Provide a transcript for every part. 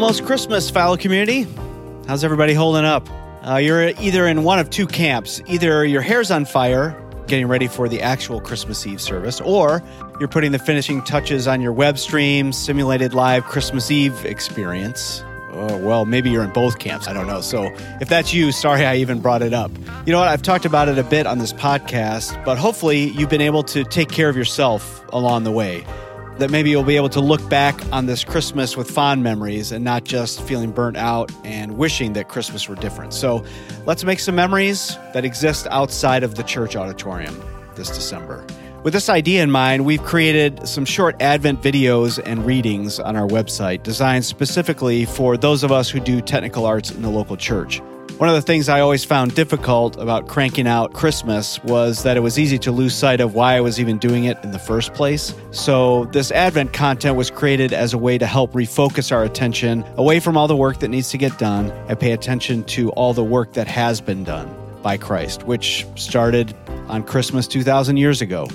almost Christmas, Philo community. How's everybody holding up? You're either in one of two camps. Either your hair's on fire, getting ready for the actual Christmas Eve service, or you're putting the finishing touches on your web stream, simulated live Christmas Eve experience. Oh, well, maybe you're in both camps. I don't know. So if that's you, sorry I even brought it up. You know what? I've talked about it a bit on this podcast, but hopefully you've been able to take care of yourself along the way, that maybe you'll be able to look back on this Christmas with fond memories and not just feeling burnt out and wishing that Christmas were different. So let's make some memories that exist outside of the church auditorium this December. With this idea in mind, we've created some short Advent videos and readings on our website designed specifically for those of us who do technical arts in the local church. One of the things I always found difficult about cranking out Christmas was that it was easy to lose sight of why I was even doing it in the first place. So this Advent content was created as a way to help refocus our attention away from all the work that needs to get done and pay attention to all the work that has been done by Christ, which started on Christmas 2,000 years ago.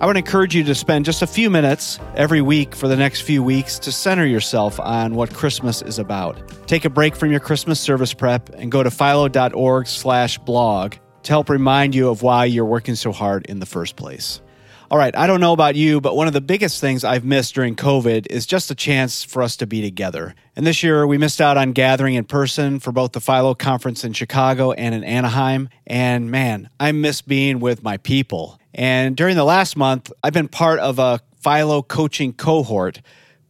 I would encourage you to spend just a few minutes every week for the next few weeks to center yourself on what Christmas is about. Take a break from your Christmas service prep and go to philo.org/blog to help remind you of why you're working so hard in the first place. All right, I don't know about you, but one of the biggest things I've missed during COVID is just a chance for us to be together. And this year, we missed out on gathering in person for both the Philo Conference in Chicago and in Anaheim. And man, I miss being with my people. And during the last month, I've been part of a Philo coaching cohort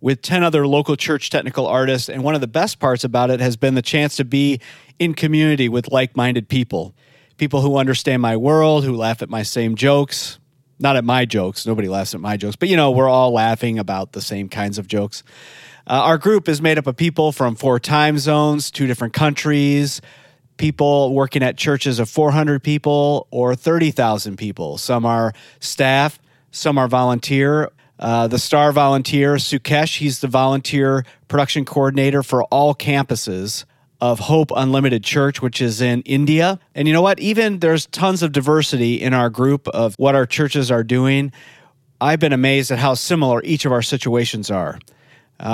with 10 other local church technical artists. And one of the best parts about it has been the chance to be in community with like-minded people. People who understand my world, who laugh at my same jokes. Not at my jokes. Nobody laughs at my jokes. But, you know, we're all laughing about the same kinds of jokes. Our group is made up of people from 4 time zones, 2 different countries, people working at churches of 400 people or 30,000 people. Some are staff. Some are volunteer. The star volunteer, Sukesh, he's the volunteer production coordinator for all campuses of Hope Unlimited Church, which is in India. And you know what? Even there's tons of diversity in our group of what our churches are doing. I've been amazed at how similar each of our situations are.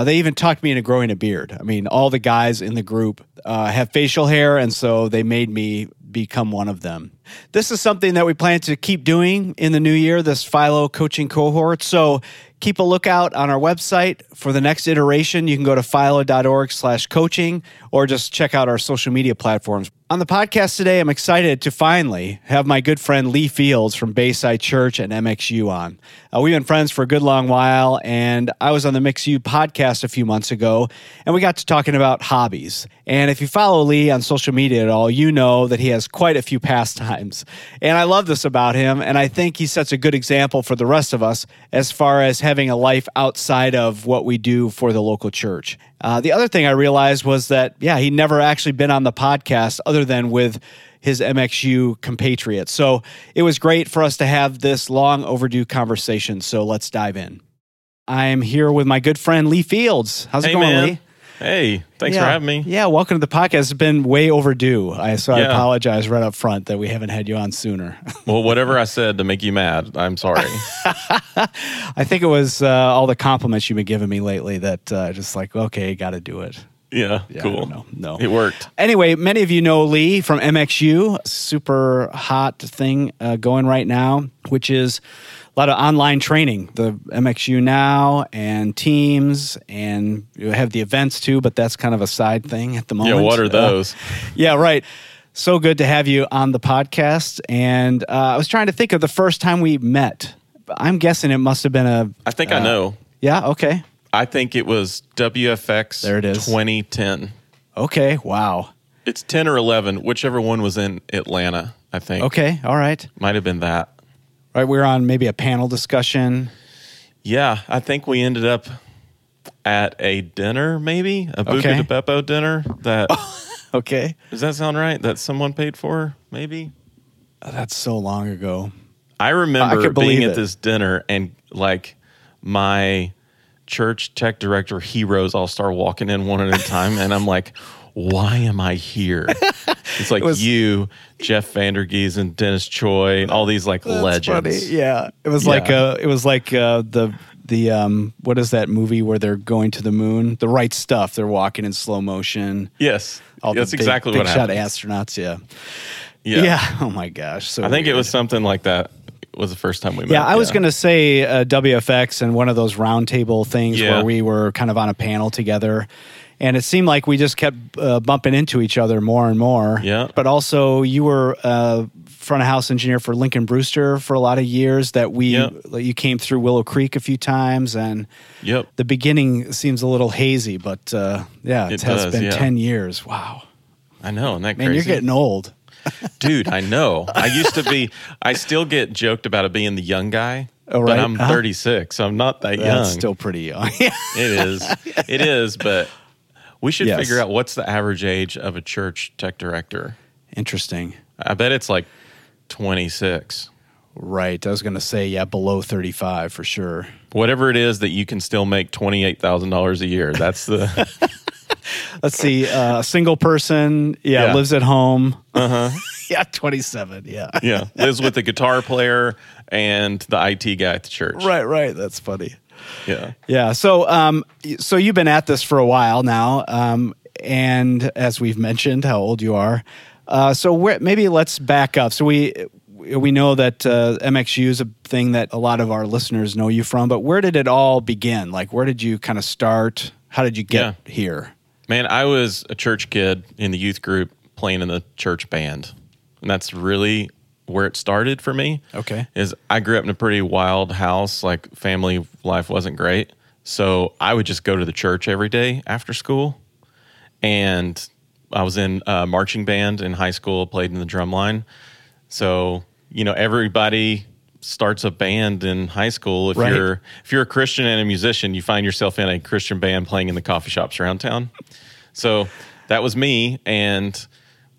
They even talked me into growing a beard. I mean, all the guys in the group have facial hair, and so they made me become one of them. This is something that we plan to keep doing in the new year, this Philo coaching cohort. So keep a lookout on our website for the next iteration. You can go to philo.org/coaching or just check out our social media platforms. On the podcast today, I'm excited to finally have my good friend Lee Fields from Bayside Church and MXU on. We've been friends for a good long while, and I was on the MXU podcast a few months ago, and we got to talking about hobbies. And if you follow Lee on social media at all, you know that he has quite a few pastimes. And I love this about him, and I think he sets a good example for the rest of us as far as having a life outside of what we do for the local church. The other thing I realized was that, he'd never actually been on the podcast other than with his MXU compatriots. So it was great for us to have this long overdue conversation, so let's dive in. I'm here with my good friend Lee Fields. How's it going, man? Lee? Hey, thanks for having me. Yeah, welcome to the podcast. It's been way overdue, so I apologize right up front that we haven't had you on sooner. Well, whatever I said to make you mad, I'm sorry. I think it was all the compliments you've been giving me lately that just like, okay, got to do it. Yeah, cool. No, it worked. Anyway, many of you know Lee from MXU, super hot thing going right now, which is a lot of online training, the MXU Now and Teams, and you have the events too, but that's kind of a side thing at the moment. Yeah, what are those? Right. So good to have you on the podcast. And I was trying to think of the first time we met. I'm guessing it must have been I think I know. Yeah, okay. I think it was WFX 2010. Okay, wow. It's 10 or 11, whichever one was in Atlanta, I think. Okay, all right. Might have been that. Right, we were on maybe a panel discussion. Yeah, I think we ended up at a dinner, maybe a Buca di Beppo dinner. That okay? Does that sound right? That someone paid for, maybe. Oh, that's so long ago. I remember being at this dinner and like my church tech director heroes all start walking in one at a time, and I'm like, why am I here? It's like you, Jeff VanderGiessen, and Dennis Choi, and all these like legends. Funny. Yeah, it was like the the what is that movie where they're going to the moon? The Right Stuff. They're walking in slow motion. Yes, that's exactly what happened. Big shot astronauts. Yeah. Oh my gosh. So I think it was something like that. Was the first time we met. Yeah, I was going to say WFX and one of those roundtable things where we were kind of on a panel together. And it seemed like we just kept bumping into each other more and more. Yeah. But also, you were front of house engineer for Lincoln Brewster for a lot of years. You came through Willow Creek a few times, and the beginning seems a little hazy, but it has been 10 years. Wow. I know, isn't that crazy? Man, you're getting old. Dude, I know. I still get joked about it being the young guy. Oh, right? But I'm 36, so I'm not that young. That's still pretty young. It is, but we should figure out what's the average age of a church tech director. Interesting. I bet it's like 26. Right. I was going to say, below 35 for sure. Whatever it is that you can still make $28,000 a year. That's the... Let's see, single person, lives at home. Uh-huh. 27, lives with a guitar player and the IT guy at the church. Right, that's funny. Yeah, so you've been at this for a while now, and as we've mentioned, how old you are. So maybe let's back up. So we know that MXU is a thing that a lot of our listeners know you from, but where did it all begin? Like, where did you kind of start? How did you get here? Man, I was a church kid in the youth group playing in the church band. And that's really where it started for me. Okay. Is I grew up in a pretty wild house, like family life wasn't great. So I would just go to the church every day after school. And I was in a marching band in high school, played in the drum line. So, everybody starts a band in high school. If you're a Christian and a musician, you find yourself in a Christian band playing in the coffee shops around town. So that was me, and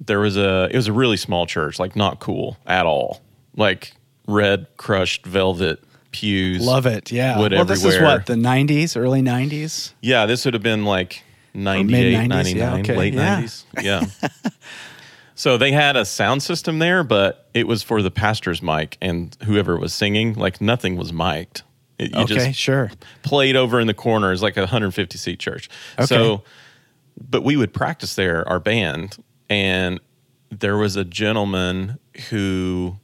it was a really small church, like not cool at all. Like red crushed velvet pews. Love it, yeah. Wood everywhere. This is what, the 90s, early 90s? Yeah, this would have been like 98, mid-90s, 99, late 90s. Yeah. So they had a sound system there, but it was for the pastor's mic and whoever was singing. Like nothing was mic'd. Played over in the corner. It's like a 150-seat church. Okay. So, but we would practice there, our band, and there was a gentleman who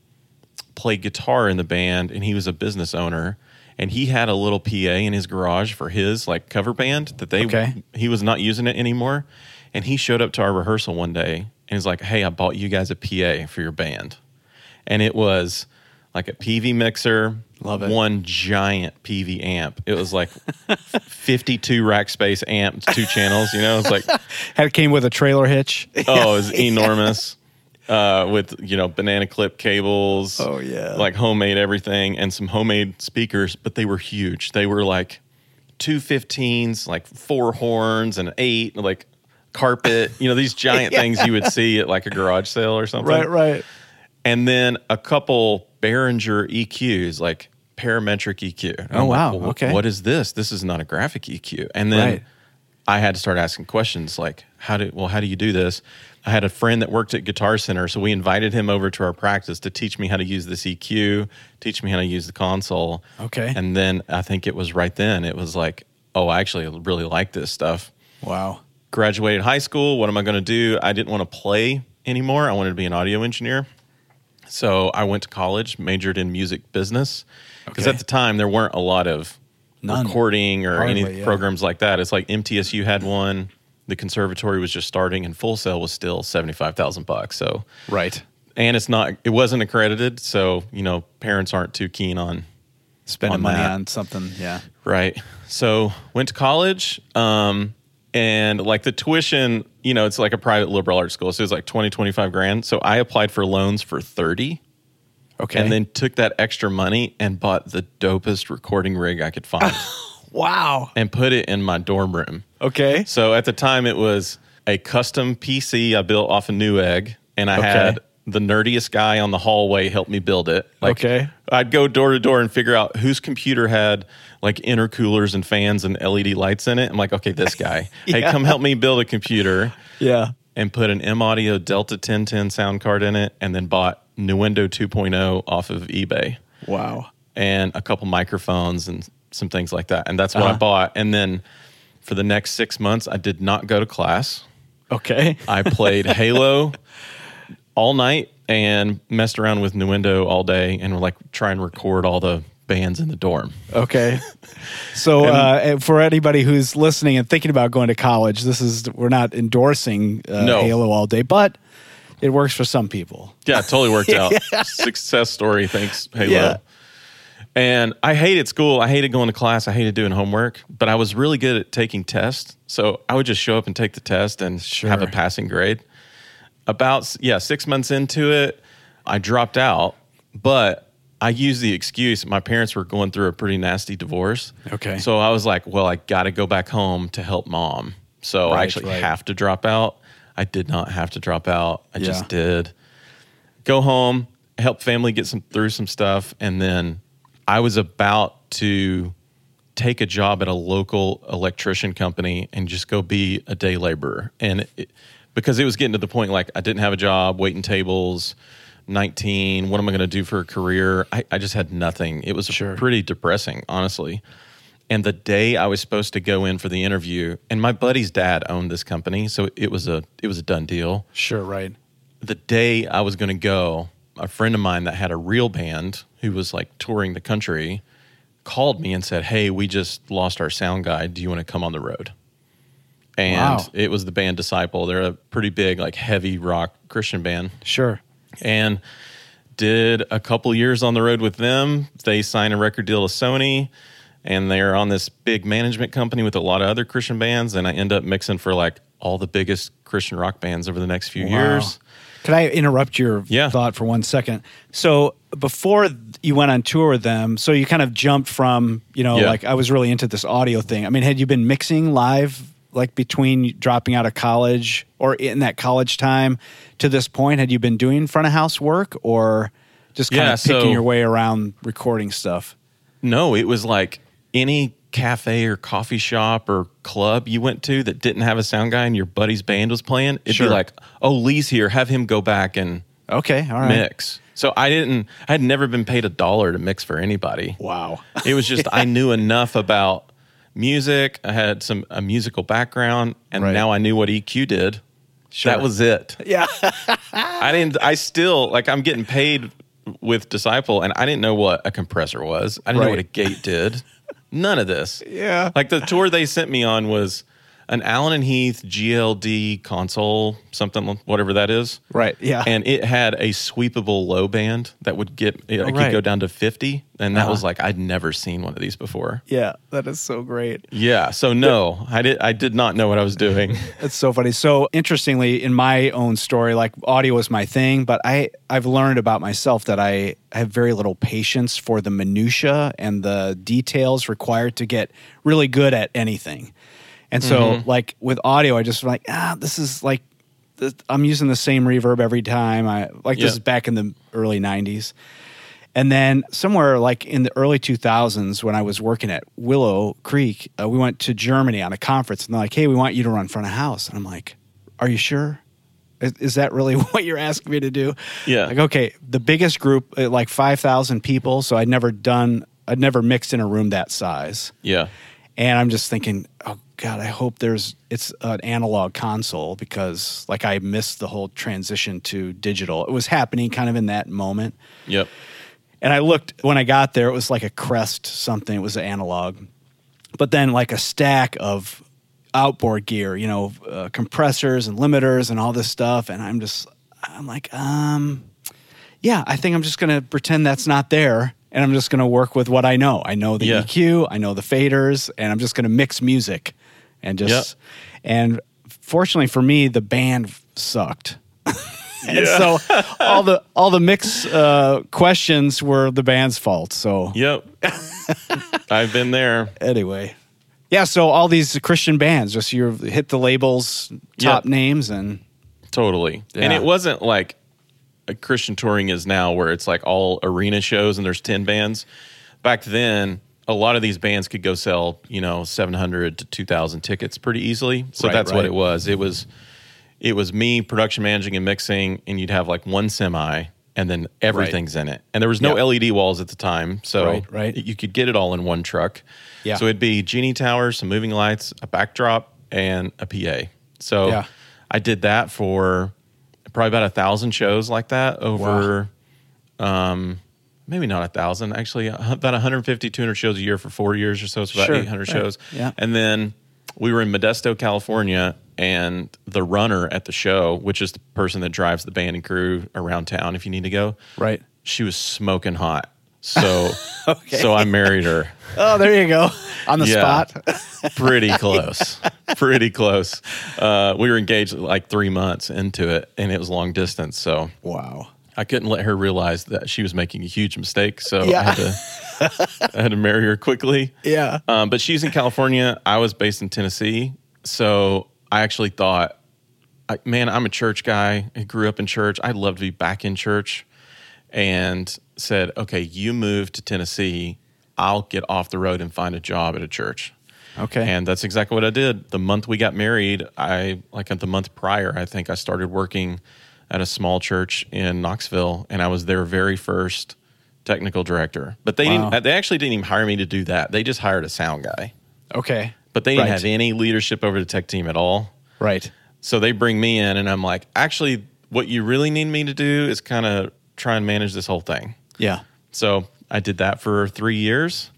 played guitar in the band, and he was a business owner, and he had a little PA in his garage for his like cover band that he was not using it anymore, and he showed up to our rehearsal one day. And he's like, hey, I bought you guys a PA for your band. And it was like a PV mixer. Love it. One giant PV amp. It was like 52 rack space amp, 2 channels, It's like... It came with a trailer hitch. Oh, it was enormous. With, banana clip cables. Oh, yeah. Like homemade everything and some homemade speakers, but they were huge. They were like 2 15s, like 4 horns and 8, like... carpet, these giant things you would see at like a garage sale or something. Right. And then a couple Behringer EQs, like parametric EQ. And what is this? This is not a graphic EQ. And then I had to start asking questions like, how do you do this? I had a friend that worked at Guitar Center, so we invited him over to our practice to teach me how to use this EQ, teach me how to use the console. Okay. And then I think it was right then, it was like, oh, I actually really like this stuff. Wow. Graduated high school. What am I going to do? I didn't want to play anymore. I wanted to be an audio engineer. So I went to college, majored in music business. Because at the time, there weren't a lot of recording or any programs like that. It's like MTSU had one. The conservatory was just starting, and Full Sail was still $75,000. So and it wasn't accredited. So parents aren't too keen on spending money on something. Yeah, right. So went to college. And like the tuition, it's like a private liberal arts school. So it's like 20, 25 grand. So I applied for loans for 30. Okay. And then took that extra money and bought the dopest recording rig I could find. Wow. And put it in my dorm room. Okay. So at the time it was a custom PC I built off of Newegg. And I had the nerdiest guy on the hallway help me build it. Like, I'd go door to door and figure out whose computer had like intercoolers and fans and LED lights in it. I'm like, okay, this guy. Hey, come help me build a computer. Yeah. And put an M-Audio Delta 1010 sound card in it, and then bought Nuendo 2.0 off of eBay. Wow. And a couple microphones and some things like that. And that's what I bought. And then for the next 6 months, I did not go to class. Okay. I played Halo all night and messed around with Nuendo all day and like try and record all the bands in the dorm. Okay. So for anybody who's listening and thinking about going to college, we're not endorsing Halo all day, but it works for some people. Yeah, it totally worked out. Success story. Thanks, Halo. Yeah. And I hated school. I hated going to class. I hated doing homework, but I was really good at taking tests. So I would just show up and take the test and have a passing grade. About 6 months into it, I dropped out, but I used the excuse my parents were going through a pretty nasty divorce. Okay. So I was like, well, I got to go back home to help mom. So I actually have to drop out. I did not have to drop out. I just did. Go home, help family get through some stuff, and then I was about to take a job at a local electrician company and just go be a day laborer. And because it was getting to the point, like, I didn't have a job, waiting tables, 19, what am I going to do for a career? I just had nothing. It was pretty depressing, honestly. And the day I was supposed to go in for the interview, and my buddy's dad owned this company, so it was a done deal. Sure, right. The day I was going to go, a friend of mine that had a real band who was like touring the country called me and said, hey, we just lost our sound guy. Do you want to come on the road? And it was the band Disciple. They're a pretty big, like, heavy rock Christian band. Sure. And did a couple years on the road with them. They signed a record deal to Sony, and they're on this big management company with a lot of other Christian bands. And I end up mixing for like all the biggest Christian rock bands over the next few years. Could I interrupt your thought for 1 second? So before you went on tour with them, so you kind of jumped from, like, I was really into this audio thing. I mean, had you been mixing live, like, between dropping out of college or in that college time to this point? Had you been doing front of house work or just kind of picking your way around recording stuff? No, it was like any cafe or coffee shop or club you went to that didn't have a sound guy and your buddy's band was playing, it'd be like, oh, Lee's here, have him go back and mix. So I had never been paid $1 to mix for anybody. Wow. It was just, I knew enough about music. I had a musical background, and now I knew what EQ did. Sure. That was it. Yeah. I still, like, I'm getting paid with Disciple, and I didn't know what a compressor was. I didn't know what a gate did. None of this. Yeah. Like, the tour they sent me on was an Allen & Heath GLD console, something, whatever that is. Right, yeah. And it had a sweepable low band that would could go down to 50. And that was like, I'd never seen one of these before. Yeah, that is so great. Yeah, so no, I did not know what I was doing. That's so funny. So interestingly, in my own story, like, audio was my thing, but I've learned about myself that I have very little patience for the minutia and the details required to get really good at anything. And so, like, with audio, I just like, this is like, I'm using the same reverb every time. This is back in the early 90s. And then somewhere like in the early 2000s when I was working at Willow Creek, we went to Germany on a conference. And they're like, hey, we want you to run front of house. And I'm like, are you sure? Is that really what you're asking me to do? Yeah. Like, okay, the biggest group, like 5,000 people. So I'd never mixed in a room that size. Yeah. And I'm just thinking, oh, God, I hope it's an analog console, because, like, I missed the whole transition to digital. It was happening kind of in that moment. Yep. And I looked, when I got there, it was like a Crest something. It was an analog. But then, like, a stack of outboard gear, compressors and limiters and all this stuff. And I'm like, I think I'm just going to pretend that's not there. And I'm just going to work with what I know. I know the EQ, I know the faders, and I'm just going to mix music. And and fortunately for me, the band sucked. And so all the mix questions were the band's fault. So I've been there. Anyway. Yeah, so all these Christian bands, just you hit the labels, top names, and totally. Yeah. And it wasn't like Christian touring is now, where it's like all arena shows and there's 10 bands. Back then, a lot of these bands could go sell, 700 to 2,000 tickets pretty easily. So what it was. It was me production managing and mixing, and you'd have like one semi and then everything's in it. And there was no LED walls at the time, so you could get it all in one truck. Yeah. So it'd be Genie Tower, some moving lights, a backdrop, and a PA. So I did that for probably about 1,000 shows like that over, maybe not 1,000, actually about 150, 200 shows a year for 4 years or so. It's about 800 shows. Yeah. And then we were in Modesto, California, and the runner at the show, which is the person that drives the band and crew around town if you need to go, she was smoking hot. So so I married her. Oh, there you go. On the spot. Pretty close. Pretty close. We were engaged like 3 months into it, and it was long distance. So I couldn't let her realize that she was making a huge mistake. So I had to marry her quickly. Yeah. But she's in California. I was based in Tennessee. So I actually thought, man, I'm a church guy. I grew up in church. I'd love to be back in church. And said, okay, you move to Tennessee. I'll get off the road and find a job at a church. Okay. And that's exactly what I did. The month we got married, at the month prior, I think I started working at a small church in Knoxville, and I was their very first technical director. But they didn't, they actually didn't even hire me to do that. They just hired a sound guy. Okay. But they didn't have any leadership over the tech team at all. Right. So they bring me in, and I'm like, actually, what you really need me to do is kind of try and manage this whole thing. Yeah. So I did that for 3 years,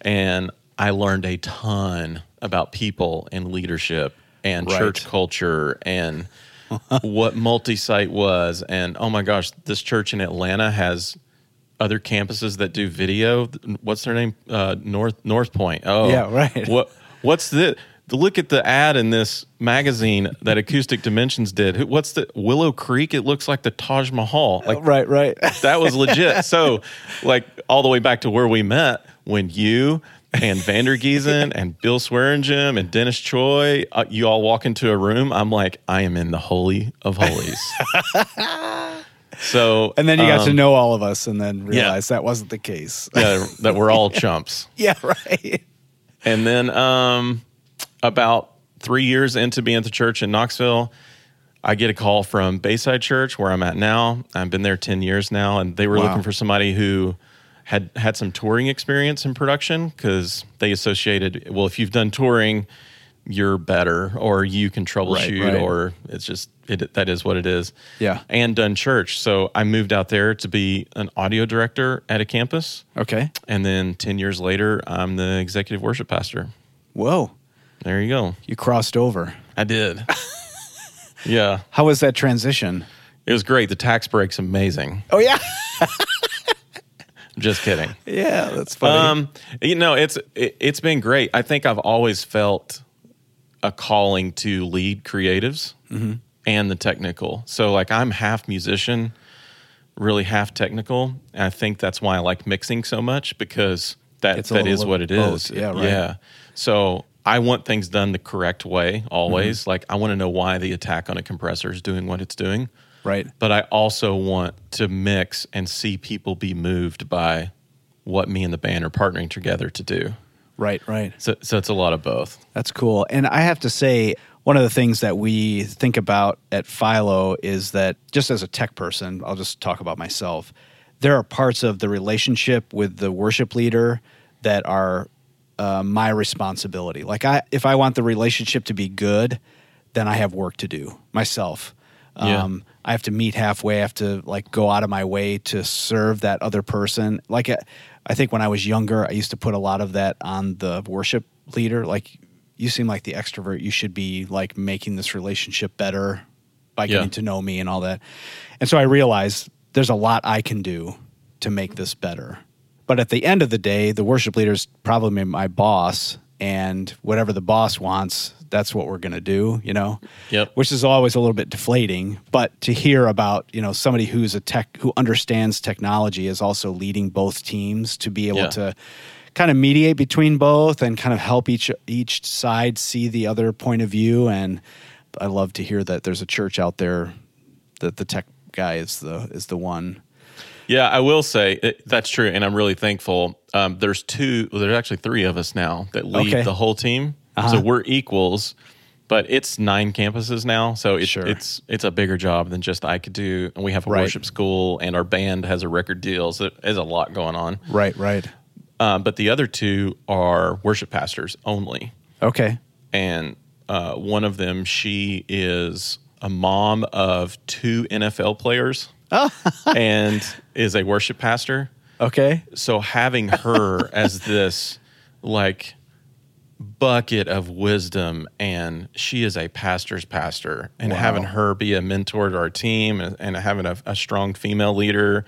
and I learned a ton about people and leadership and church culture and what multi-site was. And, oh, my gosh, this church in Atlanta has other campuses that do video. What's their name? North Point. Oh. Yeah, right. What's the... Look at the ad in this magazine that Acoustic Dimensions did. What's the Willow Creek? It looks like the Taj Mahal. Like, right. That was legit. So, like, all the way back to where we met, when you and VanderGiessen and Bill Swearingen and Dennis Choi, you all walk into a room, I'm like, I am in the Holy of Holies. So, and then you got to know all of us and then realize that wasn't the case. Yeah, that we're all chumps. Yeah, right. And then... About 3 years into being at the church in Knoxville, I get a call from Bayside Church, where I'm at now. I've been there 10 years now, and they were looking for somebody who had some touring experience in production, because they associated, well, if you've done touring, you're better, or you can troubleshoot, or it's just, that is what it is. Yeah. And done church. So I moved out there to be an audio director at a campus. Okay. And then 10 years later, I'm the executive worship pastor. Whoa. There you go. You crossed over. I did. Yeah. How was that transition? It was great. The tax break's amazing. Oh, yeah? Just kidding. Yeah, that's funny. You know, it's been great. I think I've always felt a calling to lead creatives and the technical. So, like, I'm half musician, really half technical. And I think that's why I like mixing so much, because that is what it is. Yeah, right. Yeah. So... I want things done the correct way always. Like, I want to know why the attack on a compressor is doing what it's doing. Right. But I also want to mix and see people be moved by what me and the band are partnering together to do. Right. So it's a lot of both. That's cool. And I have to say, one of the things that we think about at Philo is that, just as a tech person, I'll just talk about myself, there are parts of the relationship with the worship leader that are my responsibility. Like, if I want the relationship to be good, then I have work to do myself. I have to meet halfway. I have to, like, go out of my way to serve that other person. Like, I think when I was younger, I used to put a lot of that on the worship leader. Like, you seem like the extrovert. You should be, like, making this relationship better by getting to know me and all that. And so I realized there's a lot I can do to make this better. But at the end of the day, the worship leader is probably my boss, and whatever the boss wants, that's what we're going to do, you know? Yep. Which is always a little bit deflating, but to hear about, you know, somebody who's who understands technology is also leading both teams to be able to kind of mediate between both and kind of help each side see the other point of view. And I love to hear that there's a church out there that the tech guy is the one. Yeah, I will say that's true, and I'm really thankful. There's actually three of us now that lead the whole team. So we're equals, But it's 9 campuses now, so it's a bigger job than just I could do. And we have a worship school, and our band has a record deal. So there's a lot going on. Right. But the other two are worship pastors only. Okay. And one of them, she is a mom of 2 NFL players and is a worship pastor. Okay. So having her as this, like, bucket of wisdom, and she is a pastor's pastor, and having her be a mentor to our team and having a strong female leader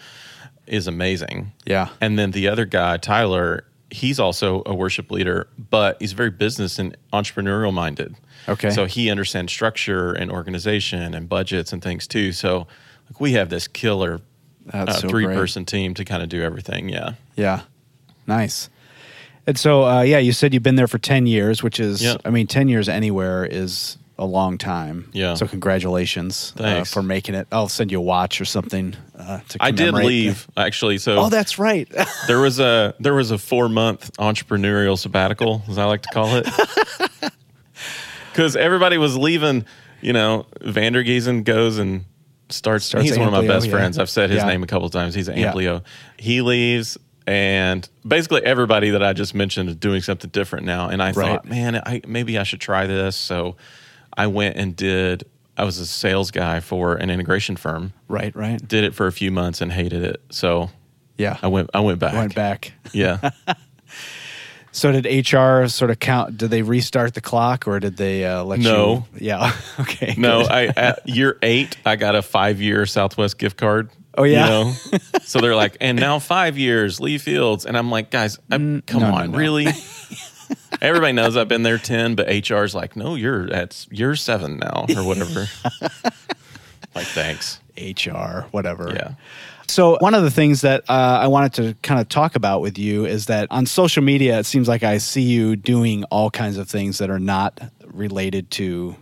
is amazing. Yeah. And then the other guy, Tyler, he's also a worship leader, but he's very business and entrepreneurial minded. Okay. So he understands structure and organization and budgets and things too. So like, we have this killer so 3-person team to kind of do everything. Yeah. Yeah. Nice. And so, you said you've been there for 10 years, which is, 10 years anywhere is a long time. Yeah. So congratulations for making it. I'll send you a watch or something to commemorate. I did leave, actually. So. Oh, that's right. there was a 4-month entrepreneurial sabbatical, as I like to call it. Because everybody was leaving, VanderGiessen goes and starts he's Amplio, one of my best friends. I've said his name a couple of times. He's an Amplio. He leaves. And basically everybody that I just mentioned is doing something different now. And I thought, man, maybe I should try this. So I went and I was a sales guy for an integration firm. Right. Did it for a few months and hated it. So I went back. Yeah. So did HR sort of count? Did they restart the clock, or did they let you? No. Yeah. Okay. No, at year 8, I got a 5-year Southwest gift card. Oh, yeah. So they're like, and now 5 years, Lee Fields. And I'm like, guys, come on, really? Everybody knows I've been there 10, but HR's like, no, you're at year 7 now or whatever. Like, thanks. HR, whatever. Yeah. So one of the things that I wanted to kind of talk about with you is that on social media, it seems like I see you doing all kinds of things that are not related to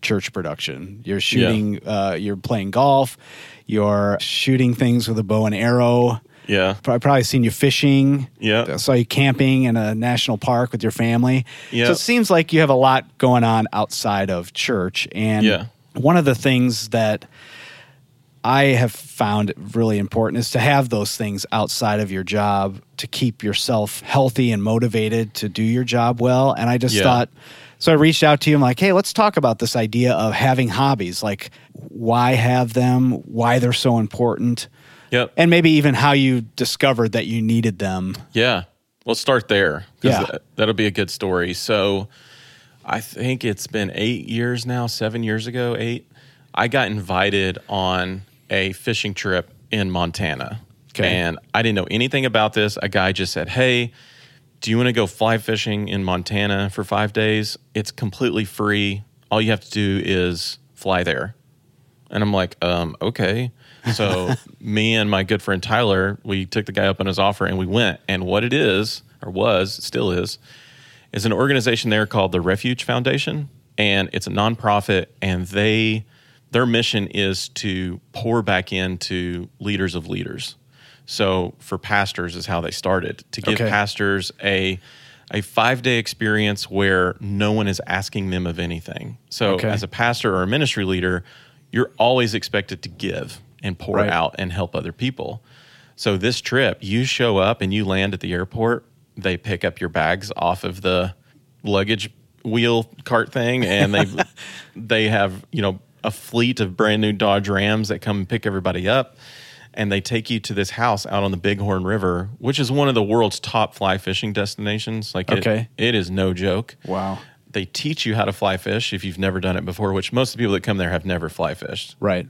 church production. You're shooting, you're playing golf, you're shooting things with a bow and arrow. Yeah. I've probably seen you fishing. Yeah. I saw you camping in a national park with your family. Yeah. So it seems like you have a lot going on outside of church. And one of the things that I have found really important is to have those things outside of your job to keep yourself healthy and motivated to do your job well. And I just thought, so I reached out to you. I'm like, hey, let's talk about this idea of having hobbies, like why have them, why they're so important, and maybe even how you discovered that you needed them. Yeah, let's start there, because that'll be a good story. So I think it's been 8 years now, 7 years ago, 8. I got invited on a fishing trip in Montana, and I didn't know anything about this. A guy just said, hey, do you want to go fly fishing in Montana for 5 days? It's completely free. All you have to do is fly there. And I'm like, okay. So me and my good friend Tyler, we took the guy up on his offer and we went. And what it is, or was, still is an organization there called the Refuge Foundation. And it's a nonprofit, and their mission is to pour back into leaders of leaders. So for pastors is how they started, to give pastors a 5-day experience where no one is asking them of anything. So as a pastor or a ministry leader, you're always expected to give and pour out and help other people. So this trip, you show up and you land at the airport. They pick up your bags off of the luggage wheel cart thing, and they have, a fleet of brand new Dodge Rams that come and pick everybody up, and they take you to this house out on the Bighorn River, which is one of the world's top fly fishing destinations. Like, it is no joke. Wow. They teach you how to fly fish if you've never done it before, which most of the people that come there have never fly fished. Right.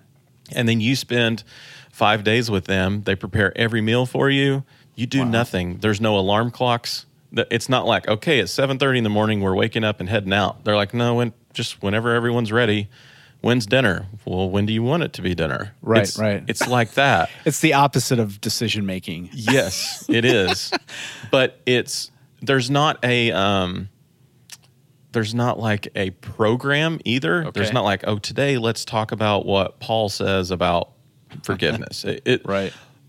And then you spend 5 days with them. They prepare every meal for you. You do nothing. There's no alarm clocks. It's not like, okay, it's 7:30 in the morning, we're waking up and heading out. They're like, no, just whenever everyone's ready. When's dinner? Well, when do you want it to be dinner? Right, right. It's like that. It's the opposite of decision making. Yes, it is. But there's not like a program either. Okay. There's not like, oh, today let's talk about what Paul says about forgiveness.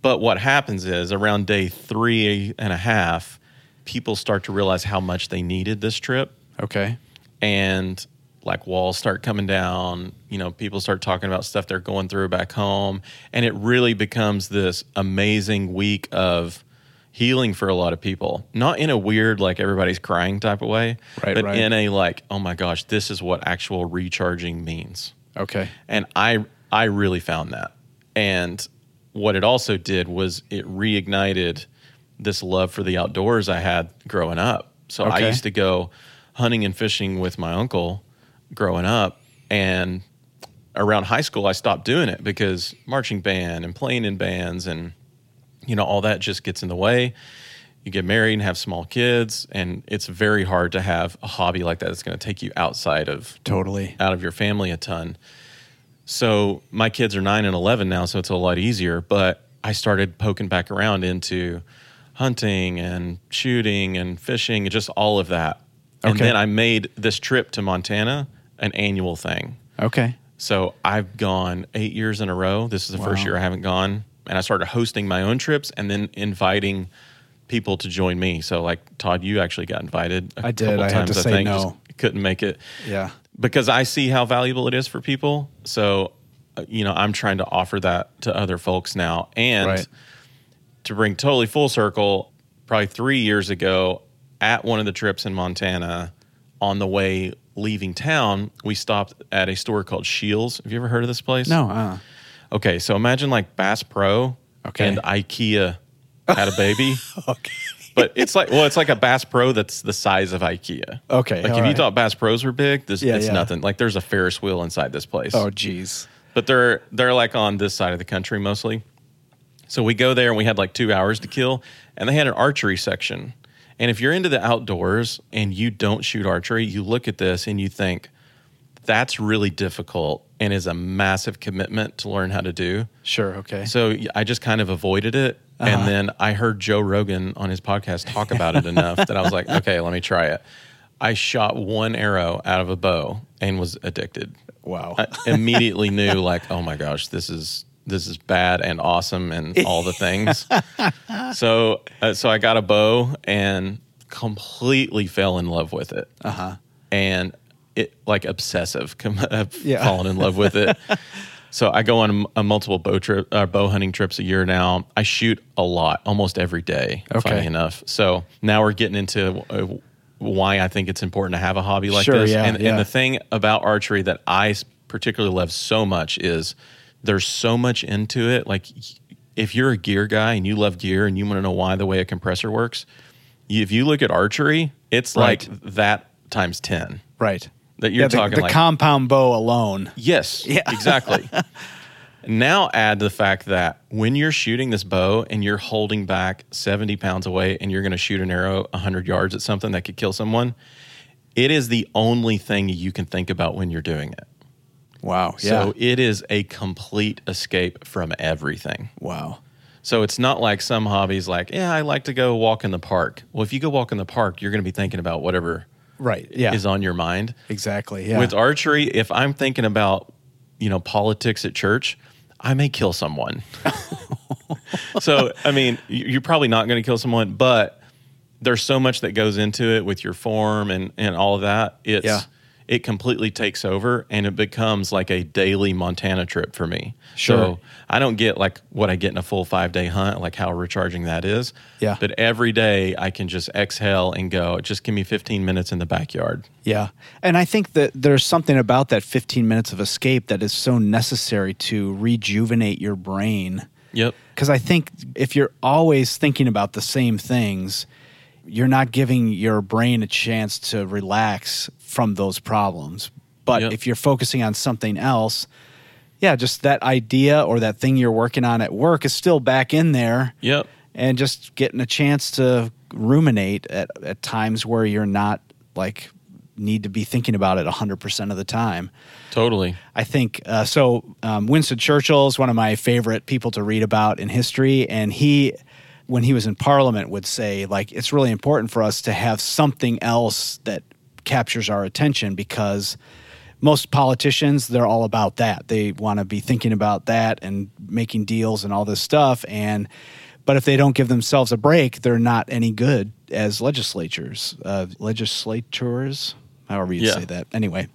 But what happens is around day 3.5, people start to realize how much they needed this trip. Okay. And like walls start coming down, you know, people start talking about stuff they're going through back home. And it really becomes this amazing week of healing for a lot of people, not in a weird, like everybody's crying type of way, but in a like, oh my gosh, this is what actual recharging means. Okay. And I really found that. And what it also did was it reignited this love for the outdoors I had growing up. So I used to go hunting and fishing with my uncle growing up, and around high school I stopped doing it because marching band and playing in bands and, you know, all that just gets in the way. You get married and have small kids, and it's very hard to have a hobby like that that's going to take you outside of out of your family a ton. So my kids are 9 and 11 now, so it's a lot easier, but I started poking back around into hunting and shooting and fishing and just all of that. Okay. And then I made this trip to Montana an annual thing. Okay. So I've gone 8 years in a row. This is the first year I haven't gone. And I started hosting my own trips and then inviting people to join me. So like, Todd, you actually got invited a couple times, I had to say no. Just couldn't make it. Yeah. Because I see how valuable it is for people. So, you know, I'm trying to offer that to other folks now. And to bring totally full circle, probably 3 years ago, at one of the trips in Montana, on the way leaving town, we stopped at a store called Shields. Have you ever heard of this place? No. Okay, so imagine like Bass Pro and IKEA had a baby. But it's like, well, it's like a Bass Pro that's the size of IKEA. Okay. Like if you thought Bass Pros were big, this it's nothing. Like there's a Ferris wheel inside this place. Oh, geez. But they're like on this side of the country mostly. So we go there and we had like 2 hours to kill, and they had an archery section. And if you're into the outdoors and you don't shoot archery, you look at this and you think, that's really difficult and is a massive commitment to learn how to do. Sure, okay. So I just kind of avoided it. And then I heard Joe Rogan on his podcast talk about it enough that I was like, okay, let me try it. I shot one arrow out of a bow and was addicted. Wow. I immediately knew like, oh my gosh, this is bad and awesome and all the things. So I got a bow and completely fell in love with it. And it like obsessive, fallen in love with it. So I go on a multiple bow hunting trips a year now. I shoot a lot, almost every day, funny enough. So now we're getting into why I think it's important to have a hobby like this. And the thing about archery that I particularly love so much is there's so much into it. Like if you're a gear guy and you love gear and you want to know why the way a compressor works, if you look at archery, it's like that times 10. Right. That you're talking the like. The compound bow alone. Yes, exactly. Now add the fact that when you're shooting this bow and you're holding back 70 pounds away and you're going to shoot an arrow 100 yards at something that could kill someone, it is the only thing you can think about when you're doing it. Wow. Yeah. So it is a complete escape from everything. Wow. So it's not like some hobbies like, yeah, I like to go walk in the park. Well, if you go walk in the park, you're going to be thinking about whatever is on your mind. Exactly. Yeah. With archery, if I'm thinking about, you know, politics at church, I may kill someone. So, I mean, you're probably not going to kill someone, but there's so much that goes into it with your form and all of that. It's it completely takes over, and it becomes like a daily Montana trip for me. Sure. So I don't get like what I get in a full 5-day hunt, like how recharging that is. Yeah. But every day I can just exhale and go, just give me 15 minutes in the backyard. Yeah. And I think that there's something about that 15 minutes of escape that is so necessary to rejuvenate your brain. Yep. Because I think if you're always thinking about the same things, you're not giving your brain a chance to relax from those problems. But if you're focusing on something else, just that idea or that thing you're working on at work is still back in there. Yep. And just getting a chance to ruminate at times where you're not like need to be thinking about it 100% of the time. Totally. I think, Winston Churchill is one of my favorite people to read about in history. And he, when he was in Parliament, would say, like, it's really important for us to have something else that captures our attention, because most politicians, they're all about that. They want to be thinking about that and making deals and all this stuff. But if they don't give themselves a break, they're not any good as legislators. however you say that. Anyway.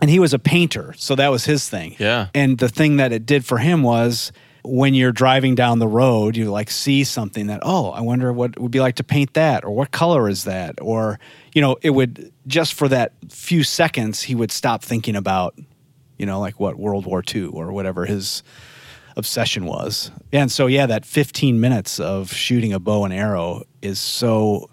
And he was a painter, so that was his thing. Yeah. And the thing that it did for him was when you're driving down the road, you like see something that, oh, I wonder what it would be like to paint that, or what color is that? Or, you know, it would, just for that few seconds, he would stop thinking about, you know, like what, World War II or whatever his obsession was. And so, yeah, that 15 minutes of shooting a bow and arrow is so,